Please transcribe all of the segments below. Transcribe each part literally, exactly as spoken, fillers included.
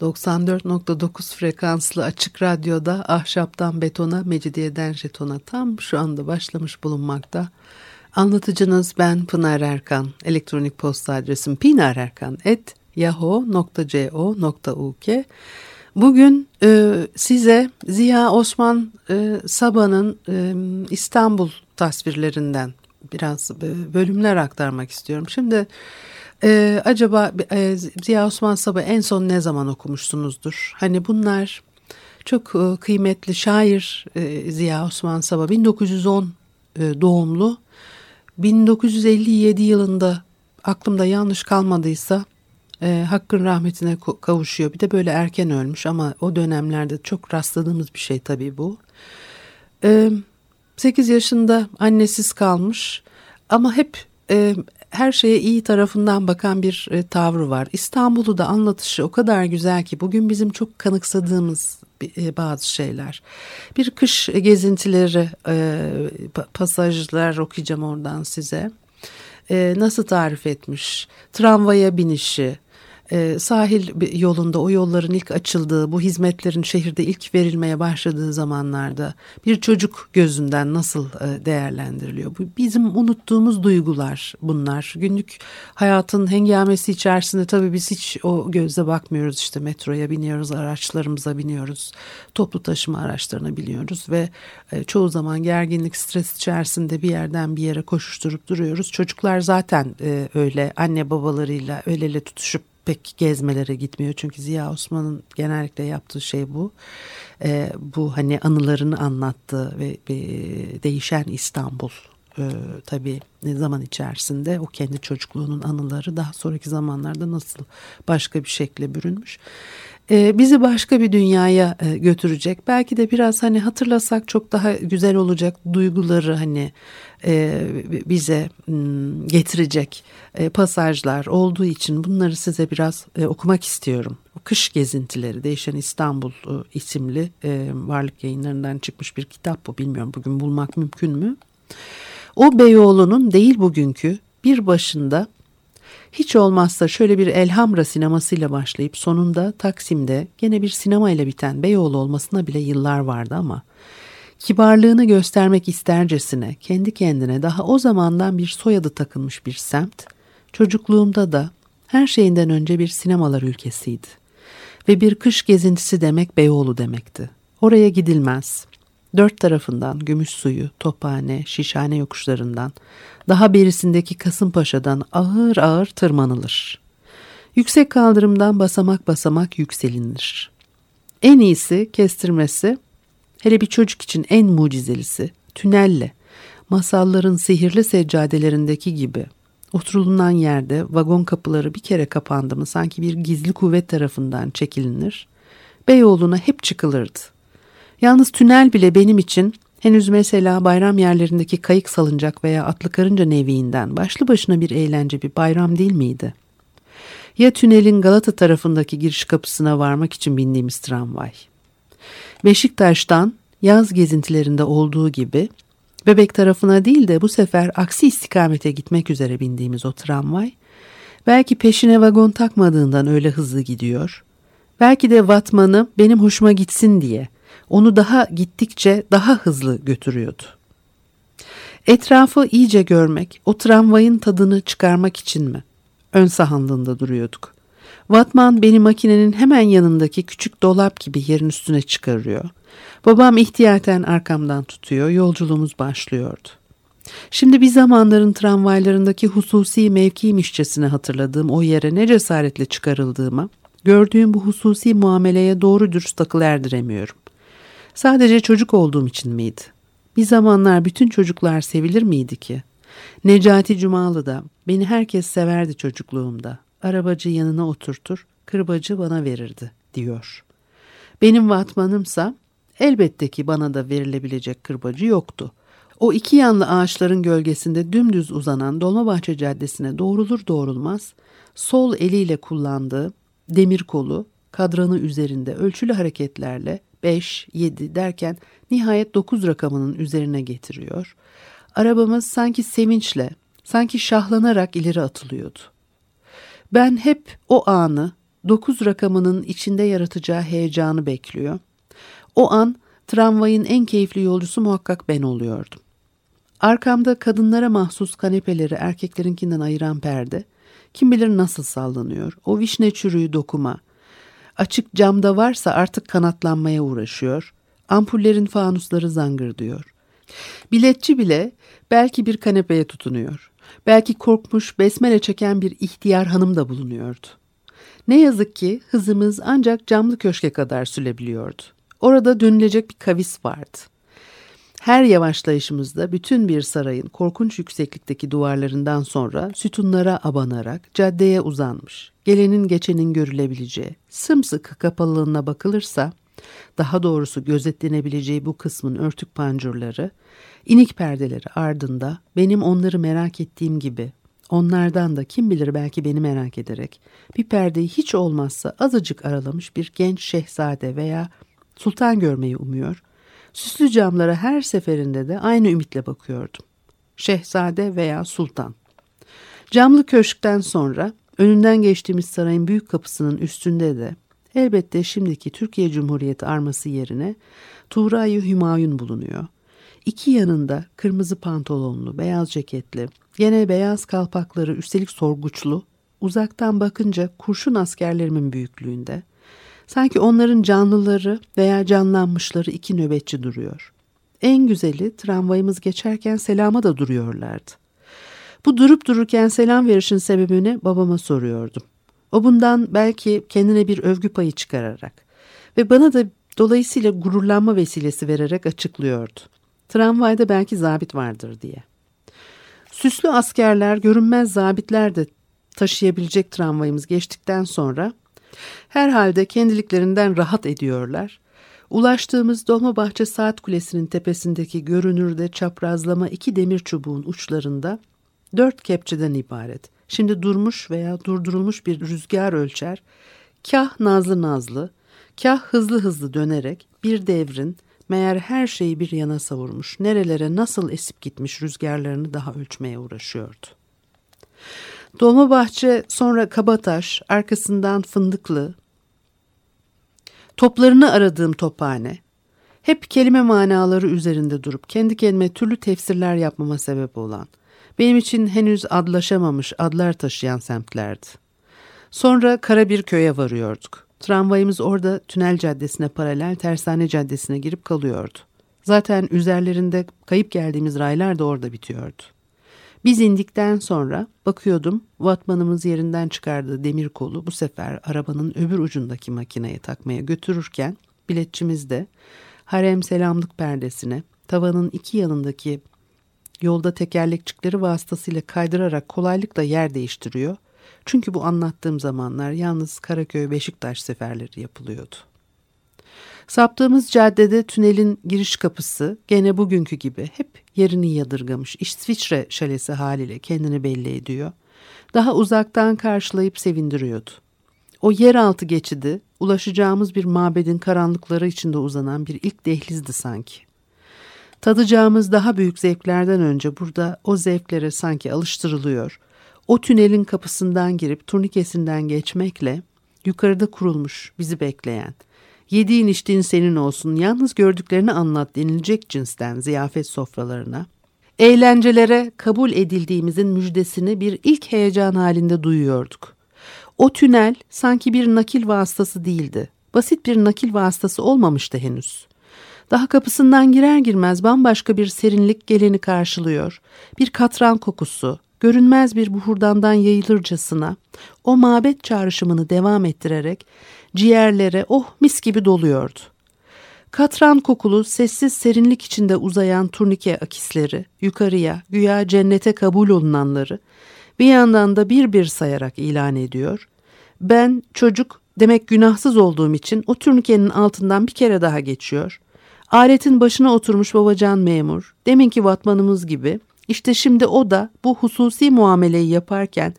doksan dört nokta dokuz frekanslı Açık Radyo'da Ahşaptan Betona, Mecidiyeden Jeton'a tam şu anda başlamış bulunmakta. Anlatıcınız ben Pınar Erkan. Elektronik posta adresim pinarerkan at yahoo nokta co nokta uk. Bugün e, size Ziya Osman e, Saba'nın e, İstanbul tasvirlerinden biraz bölümler aktarmak istiyorum. Şimdi e, acaba e, Ziya Osman Saba en son ne zaman okumuşsunuzdur? Hani bunlar çok e, kıymetli şair e, Ziya Osman Saba bin dokuz yüz on e, doğumlu. bin dokuz yüz elli yedi yılında aklımda yanlış kalmadıysa e, Hakk'ın rahmetine kavuşuyor. Bir de böyle erken ölmüş ama o dönemlerde çok rastladığımız bir şey tabii bu. Evet. sekiz yaşında annesiz kalmış ama hep e, her şeye iyi tarafından bakan bir e, tavrı var. İstanbul'u da anlatışı o kadar güzel ki bugün bizim çok kanıksadığımız e, bazı şeyler. Bir kış gezintileri, e, pasajlar okuyacağım oradan size. E, nasıl tarif etmiş? Tramvaya binişi. Sahil yolunda, o yolların ilk açıldığı, bu hizmetlerin şehirde ilk verilmeye başladığı zamanlarda bir çocuk gözünden nasıl değerlendiriliyor? Bu bizim unuttuğumuz duygular bunlar. Günlük hayatın hengamesi içerisinde tabii biz hiç o gözle bakmıyoruz. İşte metroya biniyoruz, araçlarımıza biniyoruz, toplu taşıma araçlarına biniyoruz ve çoğu zaman gerginlik, stres içerisinde bir yerden bir yere koşuşturup duruyoruz. Çocuklar zaten öyle anne babalarıyla el ele tutuşup pek gezmelere gitmiyor, çünkü Ziya Osman'ın genellikle yaptığı şey bu. E, bu hani anılarını anlattığı ve, ve değişen İstanbul e, tabii ne zaman içerisinde o kendi çocukluğunun anıları daha sonraki zamanlarda nasıl başka bir şekle bürünmüş. E, bizi başka bir dünyaya e, götürecek. Belki de biraz hani hatırlasak çok daha güzel olacak duyguları hani e, bize m, getirecek e, pasajlar olduğu için bunları size biraz e, okumak istiyorum. Kış Gezintileri, Değişen İstanbul e, isimli e, Varlık Yayınlarından çıkmış bir kitap bu. Bilmiyorum bugün bulmak mümkün mü? O Beyoğlu'nun değil bugünkü bir başında, hiç olmazsa şöyle bir Elhamra sinemasıyla başlayıp sonunda Taksim'de gene bir sinemayla biten Beyoğlu olmasına bile yıllar vardı ama kibarlığını göstermek istercesine kendi kendine daha o zamandan bir soyadı takılmış bir semt, çocukluğumda da her şeyinden önce bir sinemalar ülkesiydi ve bir kış gezintisi demek Beyoğlu demekti. Oraya gidilmez. Dört tarafından gümüş suyu, tophane, şişhane yokuşlarından, daha berisindeki Kasımpaşa'dan ağır ağır tırmanılır. Yüksek kaldırımdan basamak basamak yükselinir. En iyisi, kestirmesi, hele bir çocuk için en mucizelisi, tünelle, masalların sihirli seccadelerindeki gibi. Oturulan yerde vagon kapıları bir kere kapandı mı sanki bir gizli kuvvet tarafından çekilinir. Beyoğlu'na hep çıkılırdı. Yalnız tünel bile benim için henüz mesela bayram yerlerindeki kayık salıncak veya atlı karınca neviinden başlı başına bir eğlence, bir bayram değil miydi? Ya tünelin Galata tarafındaki giriş kapısına varmak için bindiğimiz tramvay. Beşiktaş'tan yaz gezintilerinde olduğu gibi Bebek tarafına değil de bu sefer aksi istikamete gitmek üzere bindiğimiz o tramvay, belki peşine vagon takmadığından öyle hızlı gidiyor, belki de vatmanı benim hoşuma gitsin diye onu daha gittikçe daha hızlı götürüyordu. Etrafı iyice görmek, o tramvayın tadını çıkarmak için mi? Ön sahanlığında duruyorduk. Vatman beni makinenin hemen yanındaki küçük dolap gibi yerin üstüne çıkarıyor. Babam ihtiyaten arkamdan tutuyor, yolculuğumuz başlıyordu. Şimdi bir zamanların tramvaylarındaki hususi mevkiymişçesine hatırladığım o yere ne cesaretle çıkarıldığıma, gördüğüm bu hususi muameleye doğru dürüst akıl erdiremiyorum. Sadece çocuk olduğum için miydi? Bir zamanlar bütün çocuklar sevilir miydi ki? Necati Cumalı da beni herkes severdi çocukluğumda. Arabacı yanına oturtur, kırbacı bana verirdi diyor. Benim vatmanımsa elbette ki bana da verilebilecek kırbacı yoktu. O iki yanlı ağaçların gölgesinde dümdüz uzanan Dolmabahçe Caddesi'ne doğrulur doğrulmaz sol eliyle kullandığı demir kolu kadranı üzerinde ölçülü hareketlerle beş, yedi derken nihayet dokuz rakamının üzerine getiriyor. Arabamız sanki sevinçle, sanki şahlanarak ileri atılıyordu. Ben hep o anı, dokuz rakamının içinde yaratacağı heyecanı bekliyor. O an tramvayın en keyifli yolcusu muhakkak ben oluyordum. Arkamda kadınlara mahsus kanepeleri erkeklerinkinden ayıran perde, kim bilir nasıl sallanıyor, o vişne çürüğü dokuma, açık camda varsa artık kanatlanmaya uğraşıyor, ampullerin fanusları zangırdıyor. Biletçi bile belki bir kanepeye tutunuyor, belki korkmuş besmele çeken bir ihtiyar hanım da bulunuyordu. Ne yazık ki hızımız ancak camlı köşke kadar sülebiliyordu. Orada dönülecek bir kavis vardı. Her yavaşlayışımızda bütün bir sarayın korkunç yükseklikteki duvarlarından sonra sütunlara abanarak caddeye uzanmış, gelenin geçenin görülebileceği, sımsıkı kapalılığına bakılırsa, daha doğrusu gözetlenebileceği bu kısmın örtük pancurları, inik perdeleri ardında benim onları merak ettiğim gibi, onlardan da kim bilir belki beni merak ederek, bir perdeyi hiç olmazsa azıcık aralamış bir genç şehzade veya sultan görmeyi umuyor, süslü camlara her seferinde de aynı ümitle bakıyordum. Şehzade veya sultan. Camlı köşkten sonra önünden geçtiğimiz sarayın büyük kapısının üstünde de elbette şimdiki Türkiye Cumhuriyeti arması yerine Tuğra-i Hümayun bulunuyor. İki yanında kırmızı pantolonlu, beyaz ceketli, gene beyaz kalpakları üstelik sorguçlu, uzaktan bakınca kurşun askerlerimin büyüklüğünde, sanki onların canlıları veya canlanmışları iki nöbetçi duruyor. En güzeli tramvayımız geçerken selama da duruyorlardı. Bu durup dururken selam verişin sebebini babama soruyordum. O bundan belki kendine bir övgü payı çıkararak ve bana da dolayısıyla gururlanma vesilesi vererek açıklıyordu. Tramvayda belki zabit vardır diye. Süslü askerler, görünmez zabitler de taşıyabilecek tramvayımız geçtikten sonra herhalde kendiliklerinden rahat ediyorlar. Ulaştığımız Dolmabahçe Saat Kulesi'nin tepesindeki görünürde çaprazlama iki demir çubuğun uçlarında dört kepçeden ibaret, şimdi durmuş veya durdurulmuş bir rüzgar ölçer, kah nazlı nazlı, kah hızlı hızlı dönerek bir devrin meğer her şeyi bir yana savurmuş, nerelere nasıl esip gitmiş rüzgarlarını daha ölçmeye uğraşıyordu. Dolmabahçe, sonra Kabataş, arkasından Fındıklı, toplarını aradığım tophane, hep kelime manaları üzerinde durup kendi kendime türlü tefsirler yapmama sebep olan, benim için henüz adlaşamamış adlar taşıyan semtlerdi. Sonra kara bir köye varıyorduk. Tramvayımız orada Tünel Caddesi'ne paralel Tersane Caddesi'ne girip kalıyordu. Zaten üzerlerinde kayıp geldiğimiz raylar da orada bitiyordu. Biz indikten sonra bakıyordum, vatmanımız yerinden çıkardığı demir kolu bu sefer arabanın öbür ucundaki makineye takmaya götürürken biletçimiz de harem selamlık perdesine tavanın iki yanındaki yolda tekerlekçikleri vasıtasıyla kaydırarak kolaylıkla yer değiştiriyor. Çünkü bu anlattığım zamanlar yalnız Karaköy-Beşiktaş seferleri yapılıyordu. Saptığımız caddede tünelin giriş kapısı gene bugünkü gibi hep yerini yadırgamış İsviçre şalesi haliyle kendini belli ediyor. Daha uzaktan karşılayıp sevindiriyordu. O yeraltı geçidi ulaşacağımız bir mabedin karanlıkları içinde uzanan bir ilk dehlizdi sanki. Tadacağımız daha büyük zevklerden önce burada o zevklere sanki alıştırılıyor. O tünelin kapısından girip turnikesinden geçmekle yukarıda kurulmuş bizi bekleyen, yediğin içtiğin senin olsun, yalnız gördüklerini anlat denilecek cinsten ziyafet sofralarına, eğlencelere kabul edildiğimizin müjdesini bir ilk heyecan halinde duyuyorduk. O tünel sanki bir nakil vasıtası değildi. Basit bir nakil vasıtası olmamıştı henüz. Daha kapısından girer girmez bambaşka bir serinlik geleni karşılıyor. Bir katran kokusu, görünmez bir buhurdandan yayılırcasına o mabet çağrışımını devam ettirerek ciğerlere oh mis gibi doluyordu. Katran kokulu sessiz serinlik içinde uzayan turnike akisleri, yukarıya güya cennete kabul olunanları bir yandan da bir bir sayarak ilan ediyor. Ben çocuk Demek günahsız olduğum için o turnikenin altından bir kere daha geçiyor. Aletin başına oturmuş babacan memur, deminki vatmanımız gibi, işte şimdi o da bu hususi muameleyi yaparken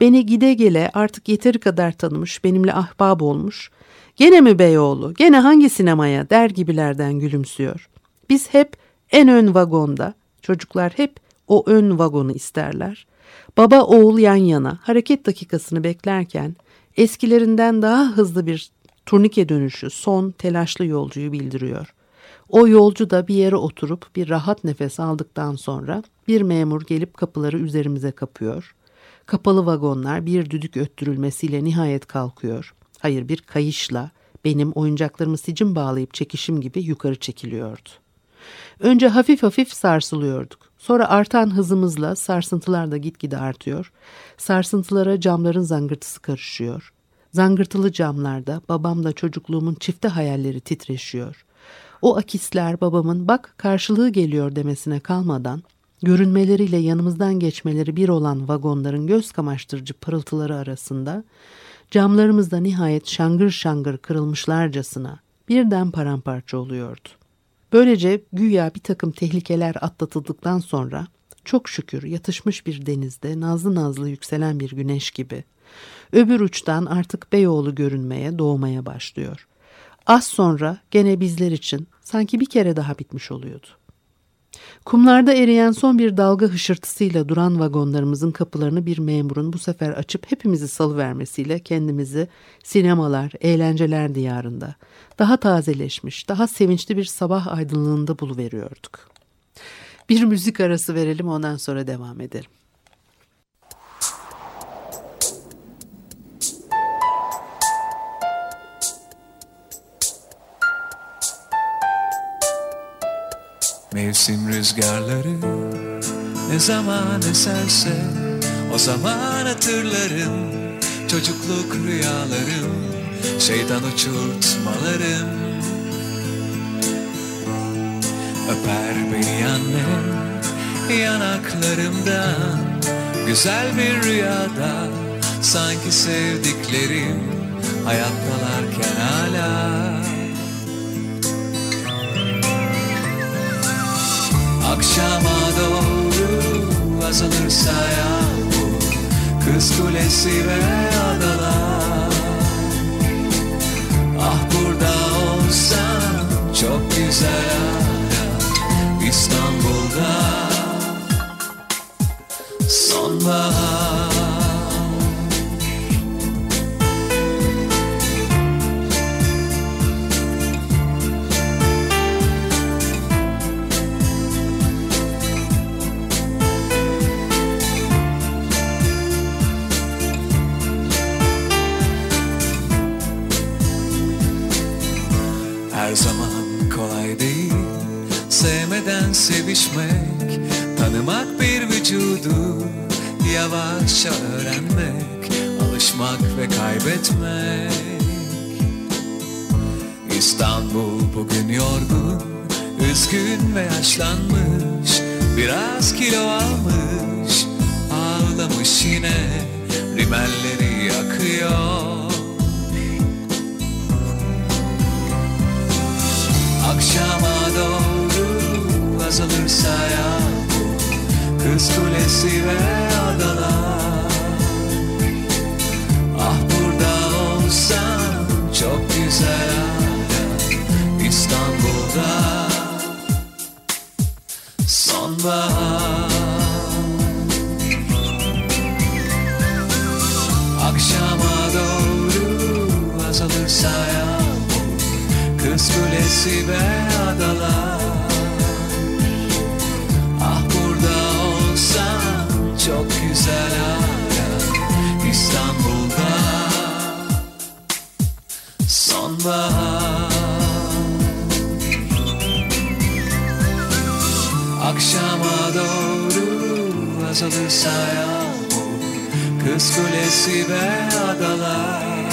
beni gide gele artık yeteri kadar tanımış, benimle ahbab olmuş, gene mi Beyoğlu, gene hangi sinemaya der gibilerden gülümsüyor. Biz hep en ön vagonda, çocuklar hep o ön vagonu isterler. Baba oğul yan yana hareket dakikasını beklerken eskilerinden daha hızlı bir turnike dönüşü son telaşlı yolcuyu bildiriyor. O yolcu da bir yere oturup bir rahat nefes aldıktan sonra bir memur gelip kapıları üzerimize kapıyor. Kapalı vagonlar bir düdük öttürülmesiyle nihayet kalkıyor. Hayır, bir kayışla benim oyuncaklarımı sicim bağlayıp çekişim gibi yukarı çekiliyordu. Önce hafif hafif sarsılıyorduk. Sonra artan hızımızla sarsıntılar da gitgide artıyor. Sarsıntılara camların zangırtısı karışıyor. Zangırtılı camlarda babamla çocukluğumun çifte hayalleri titreşiyor. O akisler babamın bak karşılığı geliyor demesine kalmadan, görünmeleriyle yanımızdan geçmeleri bir olan vagonların göz kamaştırıcı pırıltıları arasında, camlarımızda nihayet şangır şangır kırılmışlarcasına birden paramparça oluyordu. Böylece güya bir takım tehlikeler atlatıldıktan sonra, çok şükür yatışmış bir denizde nazlı nazlı yükselen bir güneş gibi, öbür uçtan artık Beyoğlu görünmeye, doğmaya başlıyor. Az sonra gene bizler için sanki bir kere daha bitmiş oluyordu. Kumlarda eriyen son bir dalga hışırtısıyla duran vagonlarımızın kapılarını bir memurun bu sefer açıp hepimizi salıvermesiyle kendimizi sinemalar, eğlenceler diyarında, daha tazeleşmiş, daha sevinçli bir sabah aydınlığında buluveriyorduk. Bir müzik arası verelim, ondan sonra devam edelim. Mevsim rüzgarları ne zaman eserse o zaman hatırlarım çocukluk rüyalarım, şeytan uçurtmalarım. Öper beni anne yanaklarımdan, güzel bir rüyada sanki sevdiklerim hayattalarken hala. Akşama doğru azalırsa yağmur, Kız Kulesi ve adalar. Ah burada olsam çok güzel hala, İstanbul'da sonbahar. Her zaman kolay değil sevmeden sevişmek, tanımak bir vücudu yavaşça öğrenmek, alışmak ve kaybetmek. İstanbul bugün yorgun, üzgün ve yaşlanmış, biraz kilo almış, ağlamış yine, rimelleri yakıyor. Akşama doğru azalırsa yağmur, Kız Kulesi ve adalar. Ah burada olsam çok güzel hala, İstanbul'da sonbahar. Akşama doğru azalırsa yağmur, Kız Kulesi ve adalar. Ah burada olsam çok güzel hala, İstanbul'da sonbahar. Akşama doğru azalırsa yağmur, Kız Kulesi ve adalar.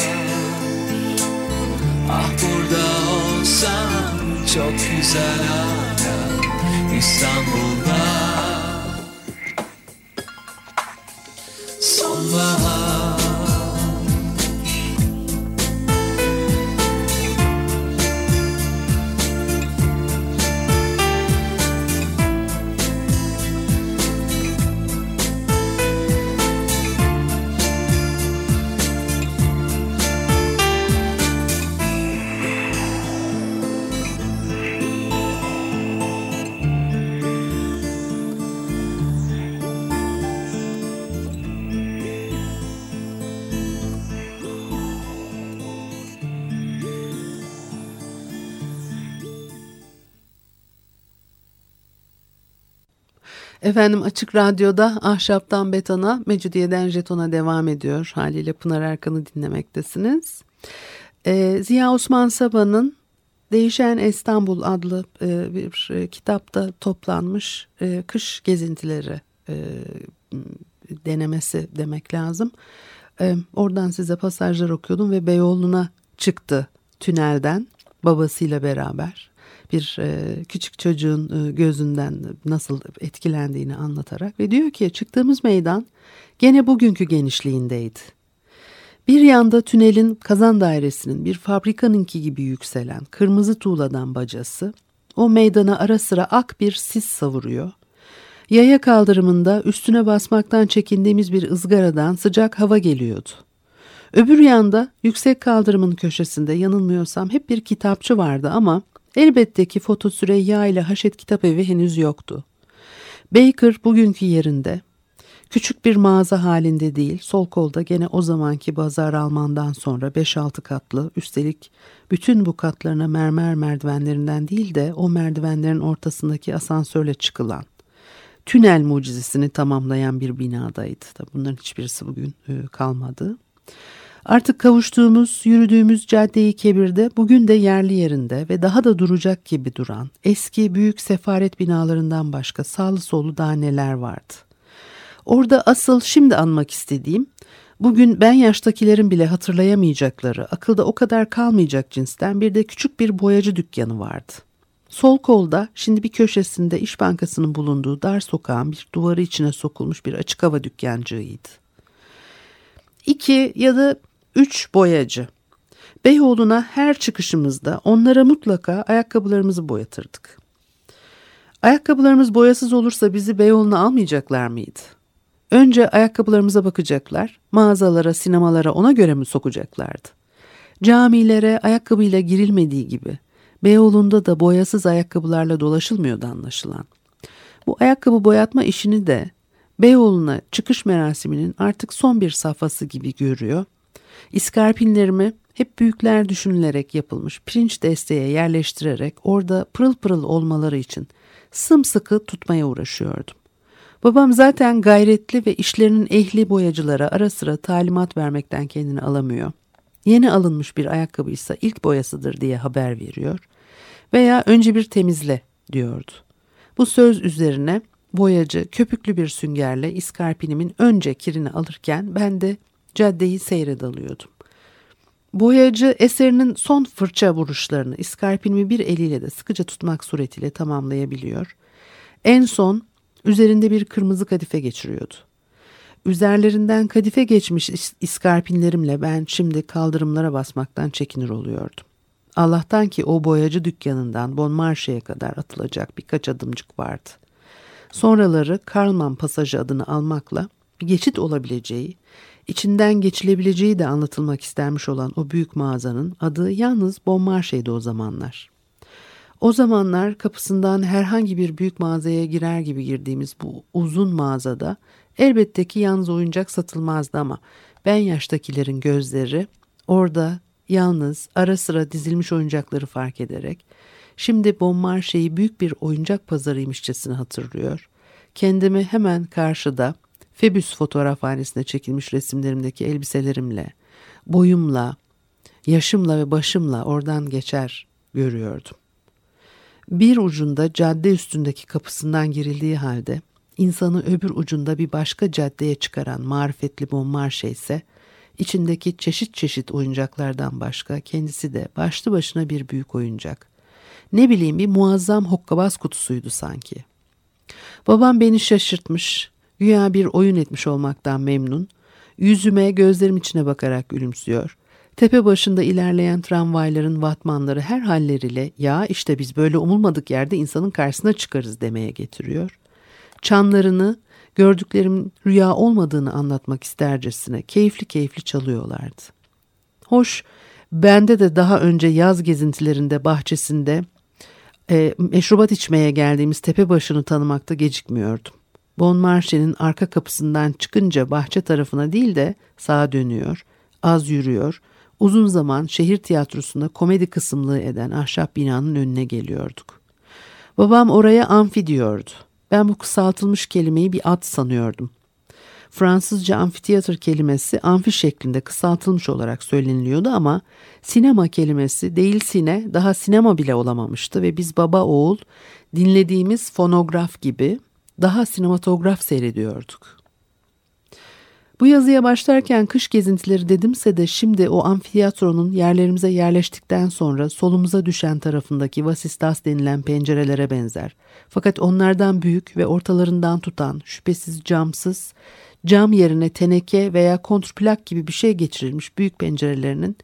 Ah burada olsam çok güzel hala, İstanbul'da sonbahar. Efendim Açık Radyo'da Ahşaptan Betona, Mecidiyeden Jeton'a devam ediyor. Haliyle Pınar Erkan'ı dinlemektesiniz. Ee, Ziya Osman Saba'nın Değişen İstanbul adlı e, bir e, kitapta toplanmış e, kış gezintileri e, denemesi demek lazım. E, oradan size pasajlar okuyordum ve Beyoğlu'na çıktı tünelden babasıyla beraber. Bir e, küçük çocuğun e, gözünden nasıl etkilendiğini anlatarak ve diyor ki çıktığımız meydan gene bugünkü genişliğindeydi. Bir yanda tünelin kazan dairesinin bir fabrikanınki gibi yükselen kırmızı tuğladan bacası o meydana ara sıra ak bir sis savuruyor. Yaya kaldırımında üstüne basmaktan çekindiğimiz bir ızgaradan sıcak hava geliyordu. Öbür yanda yüksek kaldırımın köşesinde yanılmıyorsam hep bir kitapçı vardı ama elbette ki Foto Süreyya ile Haşet Kitap Evi henüz yoktu. Baker bugünkü yerinde, küçük bir mağaza halinde değil, sol kolda gene o zamanki Bazar Alman'dan sonra beş altı katlı, üstelik bütün bu katlarına mermer merdivenlerinden değil de o merdivenlerin ortasındaki asansörle çıkılan, tünel mucizesini tamamlayan bir binadaydı. Tabii bunların hiçbirisi bugün kalmadı. Artık kavuştuğumuz, yürüdüğümüz Cadde-i Kebir'de bugün de yerli yerinde ve daha da duracak gibi duran eski büyük sefaret binalarından başka sağlı sollu daha neler vardı. Orada asıl şimdi anmak istediğim, bugün ben yaştakilerin bile hatırlayamayacakları, akılda o kadar kalmayacak cinsten bir de küçük bir boyacı dükkanı vardı. Sol kolda, şimdi bir köşesinde İş Bankası'nın bulunduğu dar sokağın bir duvarı içine sokulmuş bir açık hava dükkancığıydı. İki ya da üç boyacı. Beyoğlu'na her çıkışımızda onlara mutlaka ayakkabılarımızı boyatırdık. Ayakkabılarımız boyasız olursa bizi Beyoğlu'na almayacaklar mıydı? Önce ayakkabılarımıza bakacaklar, mağazalara, sinemalara ona göre mi sokacaklardı? Camilere ayakkabıyla girilmediği gibi Beyoğlu'nda da boyasız ayakkabılarla dolaşılmıyordu anlaşılan. Bu ayakkabı boyatma işini de Beyoğlu'na çıkış merasiminin artık son bir safhası gibi görüyor. İskarpinlerimi hep büyükler düşünülerek yapılmış pirinç desteğe yerleştirerek orada pırıl pırıl olmaları için sımsıkı tutmaya uğraşıyordum. Babam zaten gayretli ve işlerinin ehli boyacılara ara sıra talimat vermekten kendini alamıyor. Yeni alınmış bir ayakkabıysa ilk boyasıdır diye haber veriyor veya önce bir temizle diyordu. Bu söz üzerine boyacı köpüklü bir süngerle iskarpinimin önce kirini alırken ben de caddeyi seyre dalıyordum. Boyacı eserinin son fırça vuruşlarını iskarpinimi bir eliyle de sıkıca tutmak suretiyle tamamlayabiliyor. En son üzerinde bir kırmızı kadife geçiriyordu. Üzerlerinden kadife geçmiş iskarpinlerimle ben şimdi kaldırımlara basmaktan çekinir oluyordum. Allah'tan ki o boyacı dükkanından Bon Marché'ye kadar atılacak birkaç adımcık vardı. Sonraları Karlman pasajı adını almakla bir geçit olabileceği, içinden geçilebileceği de anlatılmak istenmiş olan o büyük mağazanın adı yalnız Bon Marché'ydi o zamanlar. O zamanlar kapısından herhangi bir büyük mağazaya girer gibi girdiğimiz bu uzun mağazada elbette ki yalnız oyuncak satılmazdı ama ben yaştakilerin gözleri orada yalnız ara sıra dizilmiş oyuncakları fark ederek şimdi Bon Marché'yi büyük bir oyuncak pazarıymışçasına hatırlıyor. Kendimi hemen karşıda Febüs fotoğrafhanesine çekilmiş resimlerimdeki elbiselerimle, boyumla, yaşımla ve başımla oradan geçer görüyordum. Bir ucunda cadde üstündeki kapısından girildiği halde insanı öbür ucunda bir başka caddeye çıkaran marifetli Bon Marché ise içindeki çeşit çeşit oyuncaklardan başka kendisi de başlı başına bir büyük oyuncak. Ne bileyim bir muazzam hokkabaz kutusuydu sanki. Babam beni şaşırtmış, güya bir oyun etmiş olmaktan memnun, yüzüme gözlerim içine bakarak gülümsüyor. Tepe başında ilerleyen tramvayların vatmanları her halleriyle ya işte biz böyle umulmadık yerde insanın karşısına çıkarız demeye getiriyor. Çanlarını gördüklerimin rüya olmadığını anlatmak istercesine keyifli keyifli çalıyorlardı. Hoş, bende de daha önce yaz gezintilerinde bahçesinde e, meşrubat içmeye geldiğimiz tepe başını tanımakta gecikmiyordum. Bon Marché'nin arka kapısından çıkınca bahçe tarafına değil de sağa dönüyor, az yürüyor, uzun zaman şehir tiyatrosunda komedi kısımlığı eden ahşap binanın önüne geliyorduk. Babam oraya amfi diyordu. Ben bu kısaltılmış kelimeyi bir ad sanıyordum. Fransızca amfiteyatr kelimesi amfi şeklinde kısaltılmış olarak söyleniliyordu ama sinema kelimesi değil sine daha sinema bile olamamıştı ve biz baba oğul dinlediğimiz fonograf gibi daha sinematograf seyrediyorduk. Bu yazıya başlarken kış gezintileri dedimse de şimdi o amfiteyatronun yerlerimize yerleştikten sonra solumuza düşen tarafındaki vasistas denilen pencerelere benzer. Fakat onlardan büyük ve ortalarından tutan, şüphesiz camsız, cam yerine teneke veya kontrplak gibi bir şey geçirilmiş büyük pencerelerinin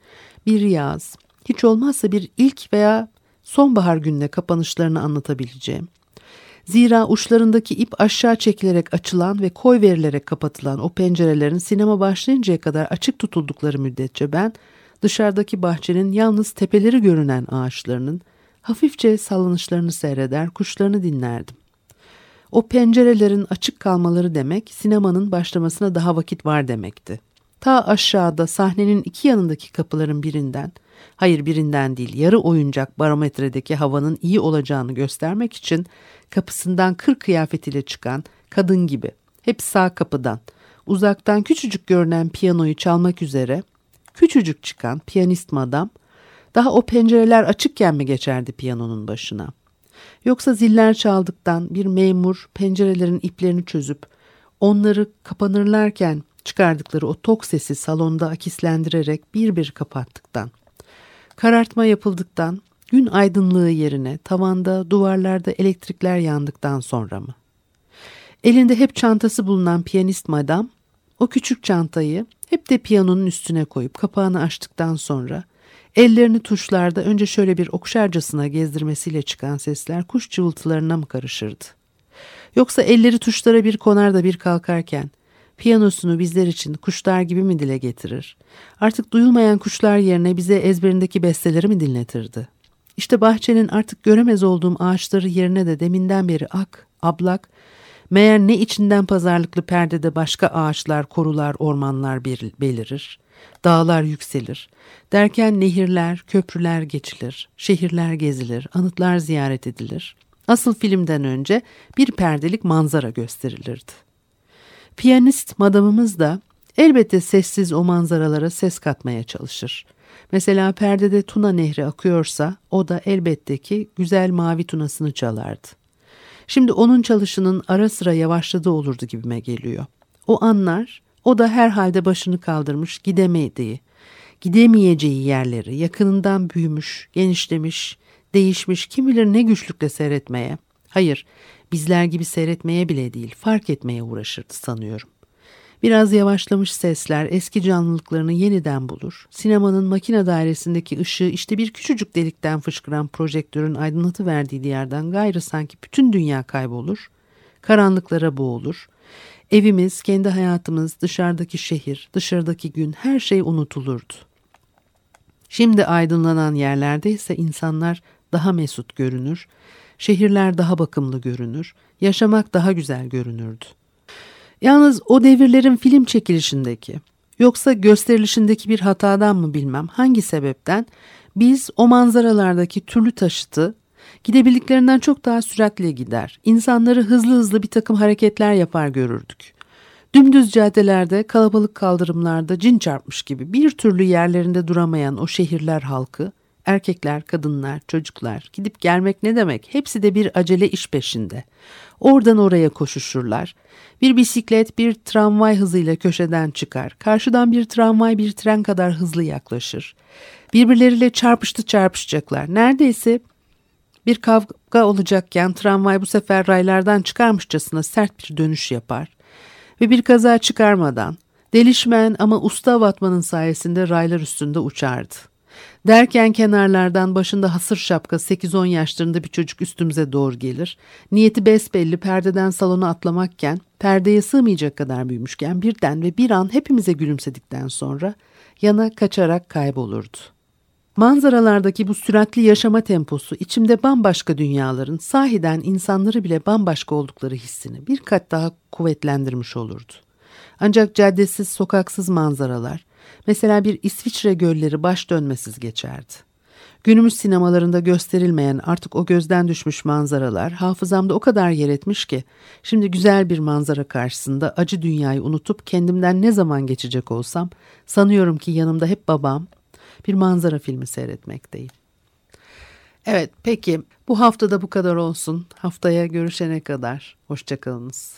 bir yaz, hiç olmazsa bir ilk veya sonbahar gününe kapanışlarını anlatabileceğim. Zira uçlarındaki ip aşağı çekilerek açılan ve koy verilerek kapatılan o pencerelerin sinema başlayıncaya kadar açık tutuldukları müddetçe ben dışarıdaki bahçenin yalnız tepeleri görünen ağaçlarının hafifçe sallanışlarını seyreder, kuşlarını dinlerdim. O pencerelerin açık kalmaları demek sinemanın başlamasına daha vakit var demekti. Ta aşağıda sahnenin iki yanındaki kapıların birinden, hayır birinden değil yarı oyuncak barometredeki havanın iyi olacağını göstermek için kapısından kır kıyafetiyle çıkan kadın gibi hep sağ kapıdan uzaktan küçücük görünen piyanoyu çalmak üzere küçücük çıkan piyanist madam daha o pencereler açıkken mi geçerdi piyanonun başına? Yoksa ziller çaldıktan bir memur pencerelerin iplerini çözüp onları kapanırlarken çıkardıkları o tok sesi salonda akislendirerek bir bir kapattıktan, karartma yapıldıktan, gün aydınlığı yerine tavanda, duvarlarda elektrikler yandıktan sonra mı? Elinde hep çantası bulunan piyanist madam, o küçük çantayı hep de piyanonun üstüne koyup kapağını açtıktan sonra, ellerini tuşlarda önce şöyle bir okşarcasına gezdirmesiyle çıkan sesler kuş cıvıltılarına mı karışırdı? Yoksa elleri tuşlara bir konar da bir kalkarken, piyanosunu bizler için kuşlar gibi mi dile getirir? Artık duyulmayan kuşlar yerine bize ezberindeki besteleri mi dinletirdi? İşte bahçenin artık göremez olduğum ağaçları yerine de deminden beri ak, ablak, meğer ne içinden pazarlıklı perdede başka ağaçlar, korular, ormanlar belirir, dağlar yükselir. Derken nehirler, köprüler geçilir, şehirler gezilir, anıtlar ziyaret edilir. Asıl filmden önce bir perdelik manzara gösterilirdi. Piyanist madamımız da elbette sessiz o manzaralara ses katmaya çalışır. Mesela perdede Tuna Nehri akıyorsa o da elbette ki güzel mavi tunasını çalardı. Şimdi onun çalışının ara sıra yavaşladığı olurdu gibime geliyor. O anlar o da herhalde başını kaldırmış gidemediği, gidemeyeceği yerleri yakınından büyümüş, genişlemiş, değişmiş kim bilir ne güçlükle seyretmeye, hayır bizler gibi seyretmeye bile değil, fark etmeye uğraşırdı sanıyorum. Biraz yavaşlamış sesler eski canlılıklarını yeniden bulur. Sinemanın makine dairesindeki ışığı işte bir küçücük delikten fışkıran projektörün aydınlatıverdiği yerden gayrı sanki bütün dünya kaybolur, karanlıklara boğulur. Evimiz, kendi hayatımız, dışarıdaki şehir, dışarıdaki gün her şey unutulurdu. Şimdi aydınlanan yerlerde ise insanlar daha mesut görünür. Şehirler daha bakımlı görünür, yaşamak daha güzel görünürdü. Yalnız o devirlerin film çekilişindeki, yoksa gösterilişindeki bir hatadan mı bilmem hangi sebepten biz o manzaralardaki türlü taşıtı gidebildiklerinden çok daha süratli gider, insanları hızlı hızlı bir takım hareketler yapar görürdük. Dümdüz caddelerde, kalabalık kaldırımlarda cin çarpmış gibi bir türlü yerlerinde duramayan o şehirler halkı, erkekler, kadınlar, çocuklar, gidip gelmek ne demek? Hepsi de bir acele iş peşinde. Oradan oraya koşuşurlar. Bir bisiklet bir tramvay hızıyla köşeden çıkar. Karşıdan bir tramvay bir tren kadar hızlı yaklaşır. Birbirleriyle çarpıştı çarpışacaklar. Neredeyse bir kavga olacakken tramvay bu sefer raylardan çıkarmışçasına sert bir dönüş yapar. Ve bir kaza çıkarmadan delişmen ama usta avatmanın sayesinde raylar üstünde uçardı. Derken kenarlardan başında hasır şapka sekiz on yaşlarında bir çocuk üstümüze doğru gelir. Niyeti besbelli perdeden salona atlamakken, perdeye sığmayacak kadar büyümüşken birden ve bir an hepimize gülümsedikten sonra yana kaçarak kaybolurdu. Manzaralardaki bu süratli yaşama temposu içimde bambaşka dünyaların sahiden insanları bile bambaşka oldukları hissini bir kat daha kuvvetlendirmiş olurdu. Ancak caddesiz, sokaksız manzaralar, mesela bir İsviçre gölleri baş dönmesiz geçerdi. Günümüz sinemalarında gösterilmeyen artık o gözden düşmüş manzaralar hafızamda o kadar yer etmiş ki şimdi güzel bir manzara karşısında acı dünyayı unutup kendimden ne zaman geçecek olsam sanıyorum ki yanımda hep babam bir manzara filmi seyretmekteyim. Evet, peki bu haftada bu kadar olsun. Haftaya görüşene kadar hoşçakalınız.